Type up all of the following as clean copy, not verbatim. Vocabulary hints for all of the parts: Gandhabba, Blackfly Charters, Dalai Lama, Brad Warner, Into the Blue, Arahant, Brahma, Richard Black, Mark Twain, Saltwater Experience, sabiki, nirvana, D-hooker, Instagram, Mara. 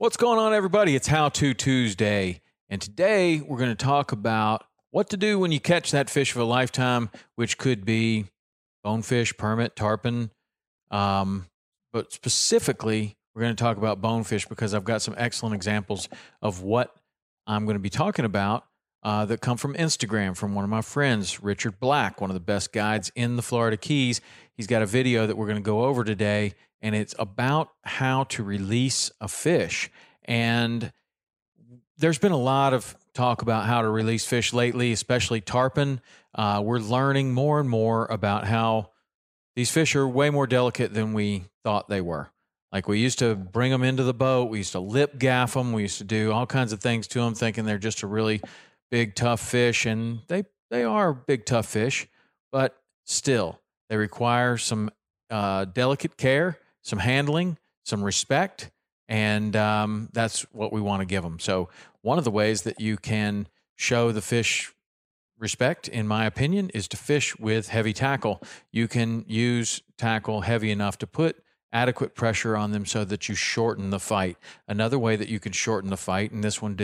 What's going on, everybody? It's How To Tuesday, and today we're going to talk about what to do when you catch that fish of a lifetime, which could be bonefish, permit, tarpon, but specifically we're going to talk about bonefish because I've got some excellent examples of what I'm going to be talking about that come from Instagram from one of my friends, Richard Black, one of the best guides in the Florida Keys. He's got a video that we're going to go over today, and it's about how to release a fish. And there's been a lot of talk about how to release fish lately, especially tarpon. We're learning more and more about how these fish are way more delicate than we thought they were. Like, we used to bring them into the boat. We used to lip gaff them. We used to do all kinds of things to them, thinking they're just a really big, tough fish. And they are big, tough fish, but still, they require some delicate care, some handling, some respect, and that's what we want to give them. So one of the ways that you can show the fish respect, in my opinion, is to fish with heavy tackle. You can use tackle heavy enough to put adequate pressure on them so that you shorten the fight. Another way that you can shorten the fight, and this one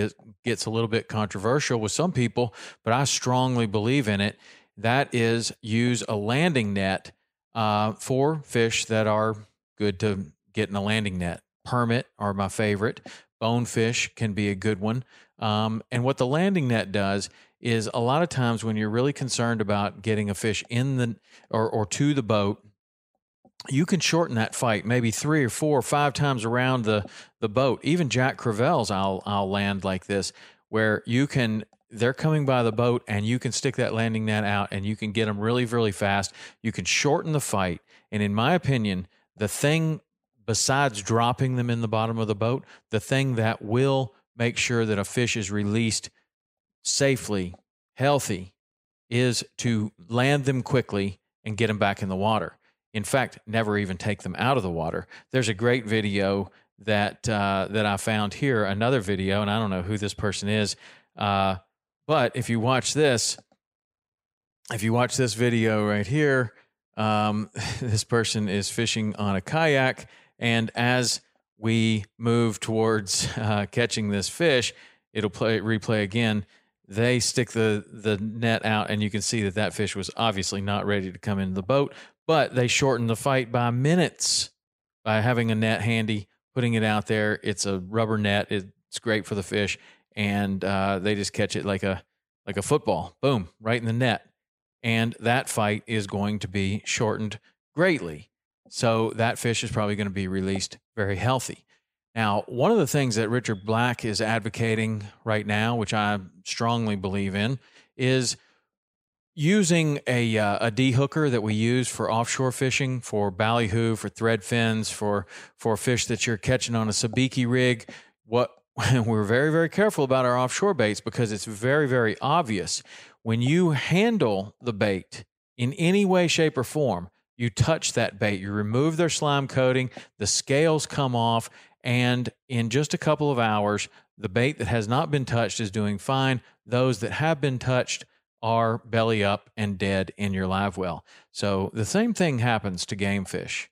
gets a little bit controversial with some people, but I strongly believe in it, that is use a landing net for fish that are good to get in a landing net. Permit are my favorite. Bonefish can be a good one. And what the landing net does is, a lot of times when you're really concerned about getting a fish in the or to the boat, you can shorten that fight maybe 3 or 4 or 5 times around the boat. Even Jack Crevel's I'll land like this, where you can, they're coming by the boat and you can stick that landing net out and you can get them really, really fast. You can shorten the fight. And in my opinion, the thing besides dropping them in the bottom of the boat, the thing that will make sure that a fish is released safely, healthy, is to land them quickly and get them back in the water. In fact, never even take them out of the water. There's a great video that I found here, another video, and I don't know who this person is, but if you watch this video right here, this person is fishing on a kayak, and as we move towards catching this fish, it'll replay again. They stick the net out, and you can see that fish was obviously not ready to come into the boat, but they shortened the fight by minutes by having a net handy, putting it out there. It's a rubber net. It's great for the fish, and they just catch it like a football. Boom, right in the net. And that fight is going to be shortened greatly. So that fish is probably going to be released very healthy. Now, one of the things that Richard Black is advocating right now, which I strongly believe in, is using a dehooker that we use for offshore fishing, for ballyhoo, for thread fins, for fish that you're catching on a sabiki rig. We're very, very careful about our offshore baits because it's very, very obvious. When you handle the bait in any way, shape, or form, you touch that bait, you remove their slime coating, the scales come off, and in just a couple of hours, the bait that has not been touched is doing fine. Those that have been touched are belly up and dead in your live well. So the same thing happens to game fish.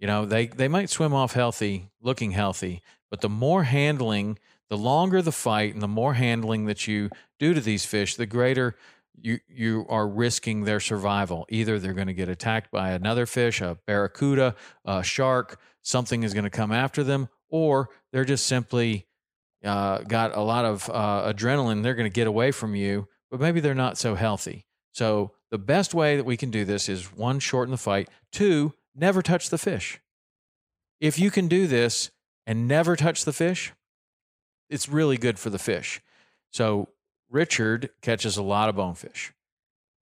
You know, they might swim off healthy, looking healthy, but the more handling The longer the fight and the more handling that you do to these fish, the greater you are risking their survival. Either they're going to get attacked by another fish, a barracuda, a shark, something is going to come after them, or they're just simply got a lot of adrenaline. They're going to get away from you, but maybe they're not so healthy. So the best way that we can do this is, one, shorten the fight. Two, never touch the fish. If you can do this and never touch the fish, it's really good for the fish. So Richard catches a lot of bonefish,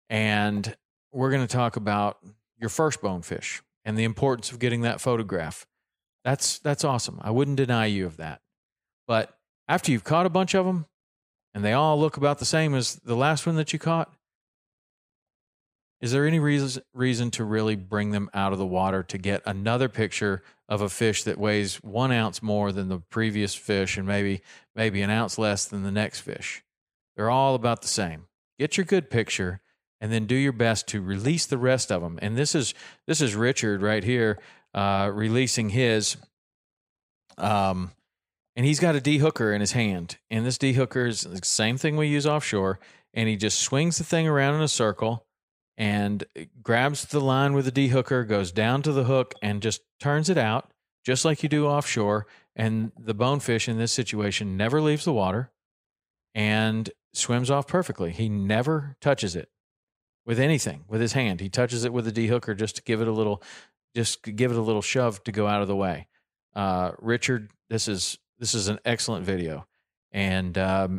and we're going to talk about your first bonefish and the importance of getting that photograph. That's awesome. I wouldn't deny you of that. But after you've caught a bunch of them and they all look about the same as the last one that you caught, is there any reason to really bring them out of the water to get another picture of a fish that weighs 1 ounce more than the previous fish and maybe an ounce less than the next fish? They're all about the same. Get your good picture and then do your best to release the rest of them. And this is Richard right here releasing his, and he's got a D-hooker in his hand. And this D-hooker is the same thing we use offshore, and he just swings the thing around in a circle and grabs the line with the D-hooker, goes down to the hook, and just turns it out, just like you do offshore. And the bonefish in this situation never leaves the water and swims off perfectly. He never touches it with anything, with his hand. He touches it with the D-hooker just to give it a little, shove to go out of the way. Richard, this is an excellent video. And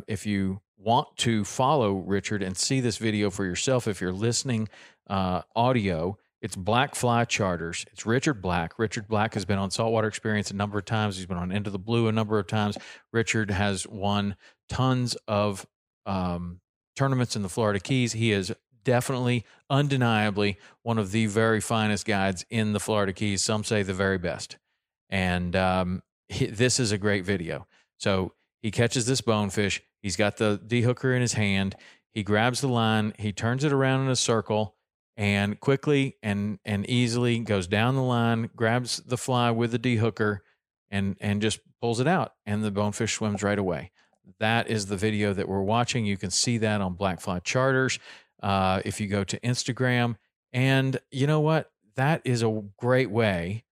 if you want to follow Richard and see this video for yourself, if you're listening audio, it's Blackfly Charters. It's Richard Black. Richard Black has been on Saltwater Experience a number of times. He's been on Into the Blue a number of times. Richard has won tons of tournaments in the Florida Keys. He is definitely, undeniably, one of the very finest guides in the Florida Keys. Some say the very best. And this is a great video. So he catches this bonefish. He's got the D-hooker in his hand. He grabs the line. He turns it around in a circle, and quickly and easily goes down the line, grabs the fly with the D-hooker, and just pulls it out, and the bonefish swims right away. That is the video that we're watching. You can see that on Blackfly Charters if you go to Instagram. And you know what? That is a great way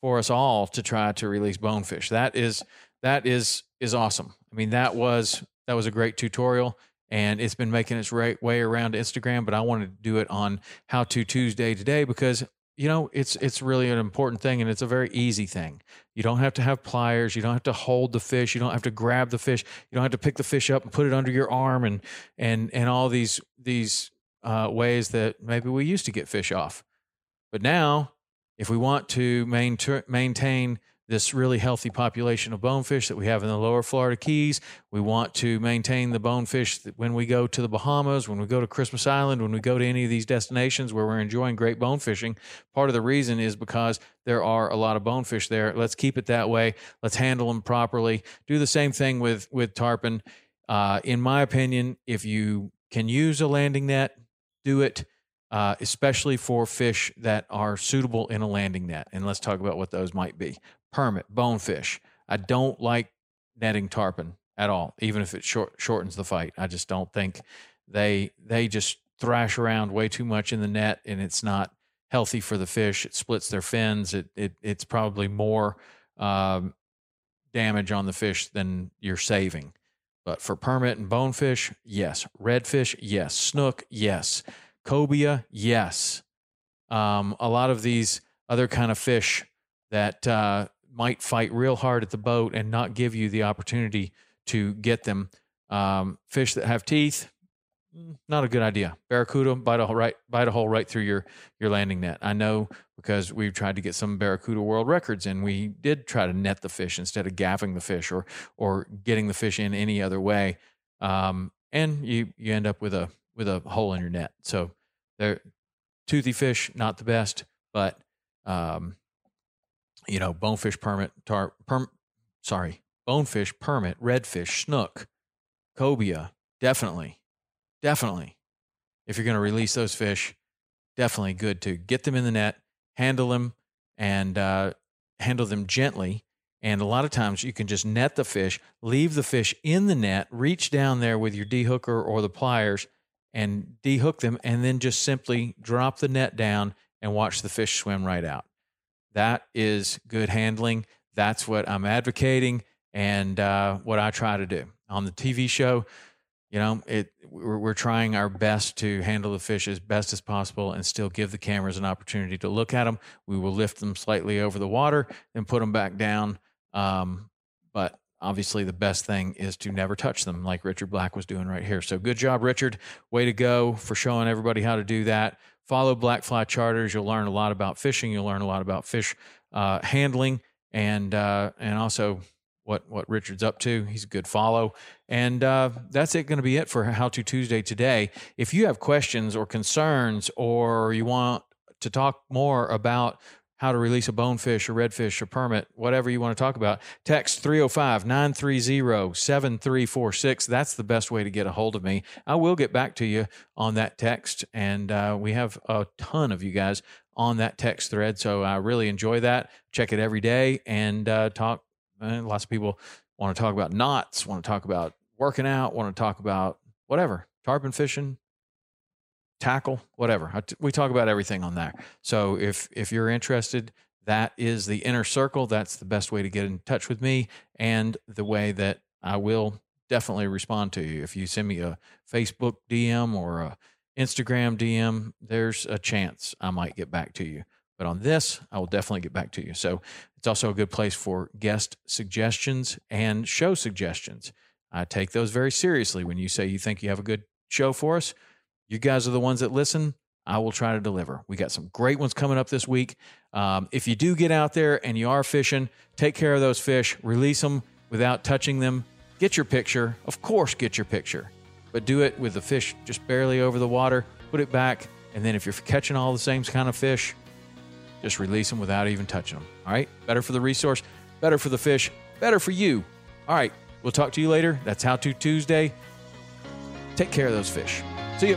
for us all to try to release bonefish. That is awesome. I mean, that was a great tutorial. And it's been making its way around Instagram, but I wanted to do it on How To Tuesday today because, you know, it's really an important thing, and it's a very easy thing. You don't have to have pliers. You don't have to hold the fish. You don't have to grab the fish. You don't have to pick the fish up and put it under your arm and all these ways that maybe we used to get fish off. But now, if we want to maintain this really healthy population of bonefish that we have in the lower Florida Keys. We want to maintain the bonefish that when we go to the Bahamas, when we go to Christmas Island, when we go to any of these destinations where we're enjoying great bone fishing. Part of the reason is because there are a lot of bonefish there. Let's keep it that way. Let's handle them properly. Do the same thing with tarpon. In my opinion, if you can use a landing net, do it. Especially for fish that are suitable in a landing net. And let's talk about what those might be. Permit, bonefish. I don't like netting tarpon at all, even if it shortens the fight. I just don't think they just thrash around way too much in the net, and it's not healthy for the fish. It splits their fins. It's probably more damage on the fish than you're saving. But for permit and bonefish, yes. Redfish, yes. Snook, yes. Cobia, yes. A lot of these other kind of fish that might fight real hard at the boat and not give you the opportunity to get them. Fish that have teeth, not a good idea. Barracuda, bite a hole right through your landing net. I know because we've tried to get some barracuda world records, and we did try to net the fish instead of gaffing the fish or getting the fish in any other way. And you end up with a hole in your net. So they're toothy fish, not the best, but, you know, bonefish, permit, bonefish, permit, redfish, snook, cobia, definitely. If you're going to release those fish, definitely good to get them in the net, handle them gently. And a lot of times you can just net the fish, leave the fish in the net, reach down there with your de-hooker or the pliers and de-hook them, and then just simply drop the net down and watch the fish swim right out. That is good handling. That's what I'm advocating and what I try to do. On the TV show, you know, we're trying our best to handle the fish as best as possible and still give the cameras an opportunity to look at them. We will lift them slightly over the water and put them back down. But obviously the best thing is to never touch them like Richard Black was doing right here. So good job, Richard. Way to go for showing everybody how to do that. Follow Blackfly Charters. You'll learn a lot about fishing. You'll learn a lot about fish handling and also what Richard's up to. He's a good follow. And that's it going to be it for How To Tuesday today. If you have questions or concerns or you want to talk more about how to release a bonefish or redfish or permit, whatever you want to talk about, text 305-930-7346. That's the best way to get a hold of me. I will get back to you on that text, and we have a ton of you guys on that text thread, so I really enjoy that. Check it every day and talk. Lots of people want to talk about knots, want to talk about working out, want to talk about whatever, tarpon fishing, tackle, whatever. We talk about everything on there. So if you're interested, that is the inner circle. That's the best way to get in touch with me and the way that I will definitely respond to you. If you send me a Facebook DM or a Instagram DM, there's a chance I might get back to you. But on this, I will definitely get back to you. So it's also a good place for guest suggestions and show suggestions. I take those very seriously. When you say you think you have a good show for us, you guys are the ones that listen. I will try to deliver. We got some great ones coming up this week. If you do get out there and you are fishing, take care of those fish, release them without touching them. Get your picture. Of course, get your picture. But do it with the fish just barely over the water. Put it back. And then if you're catching all the same kind of fish, just release them without even touching them. All right? Better for the resource, better for the fish, better for you. All right. We'll talk to you later. That's How To Tuesday. Take care of those fish. See you.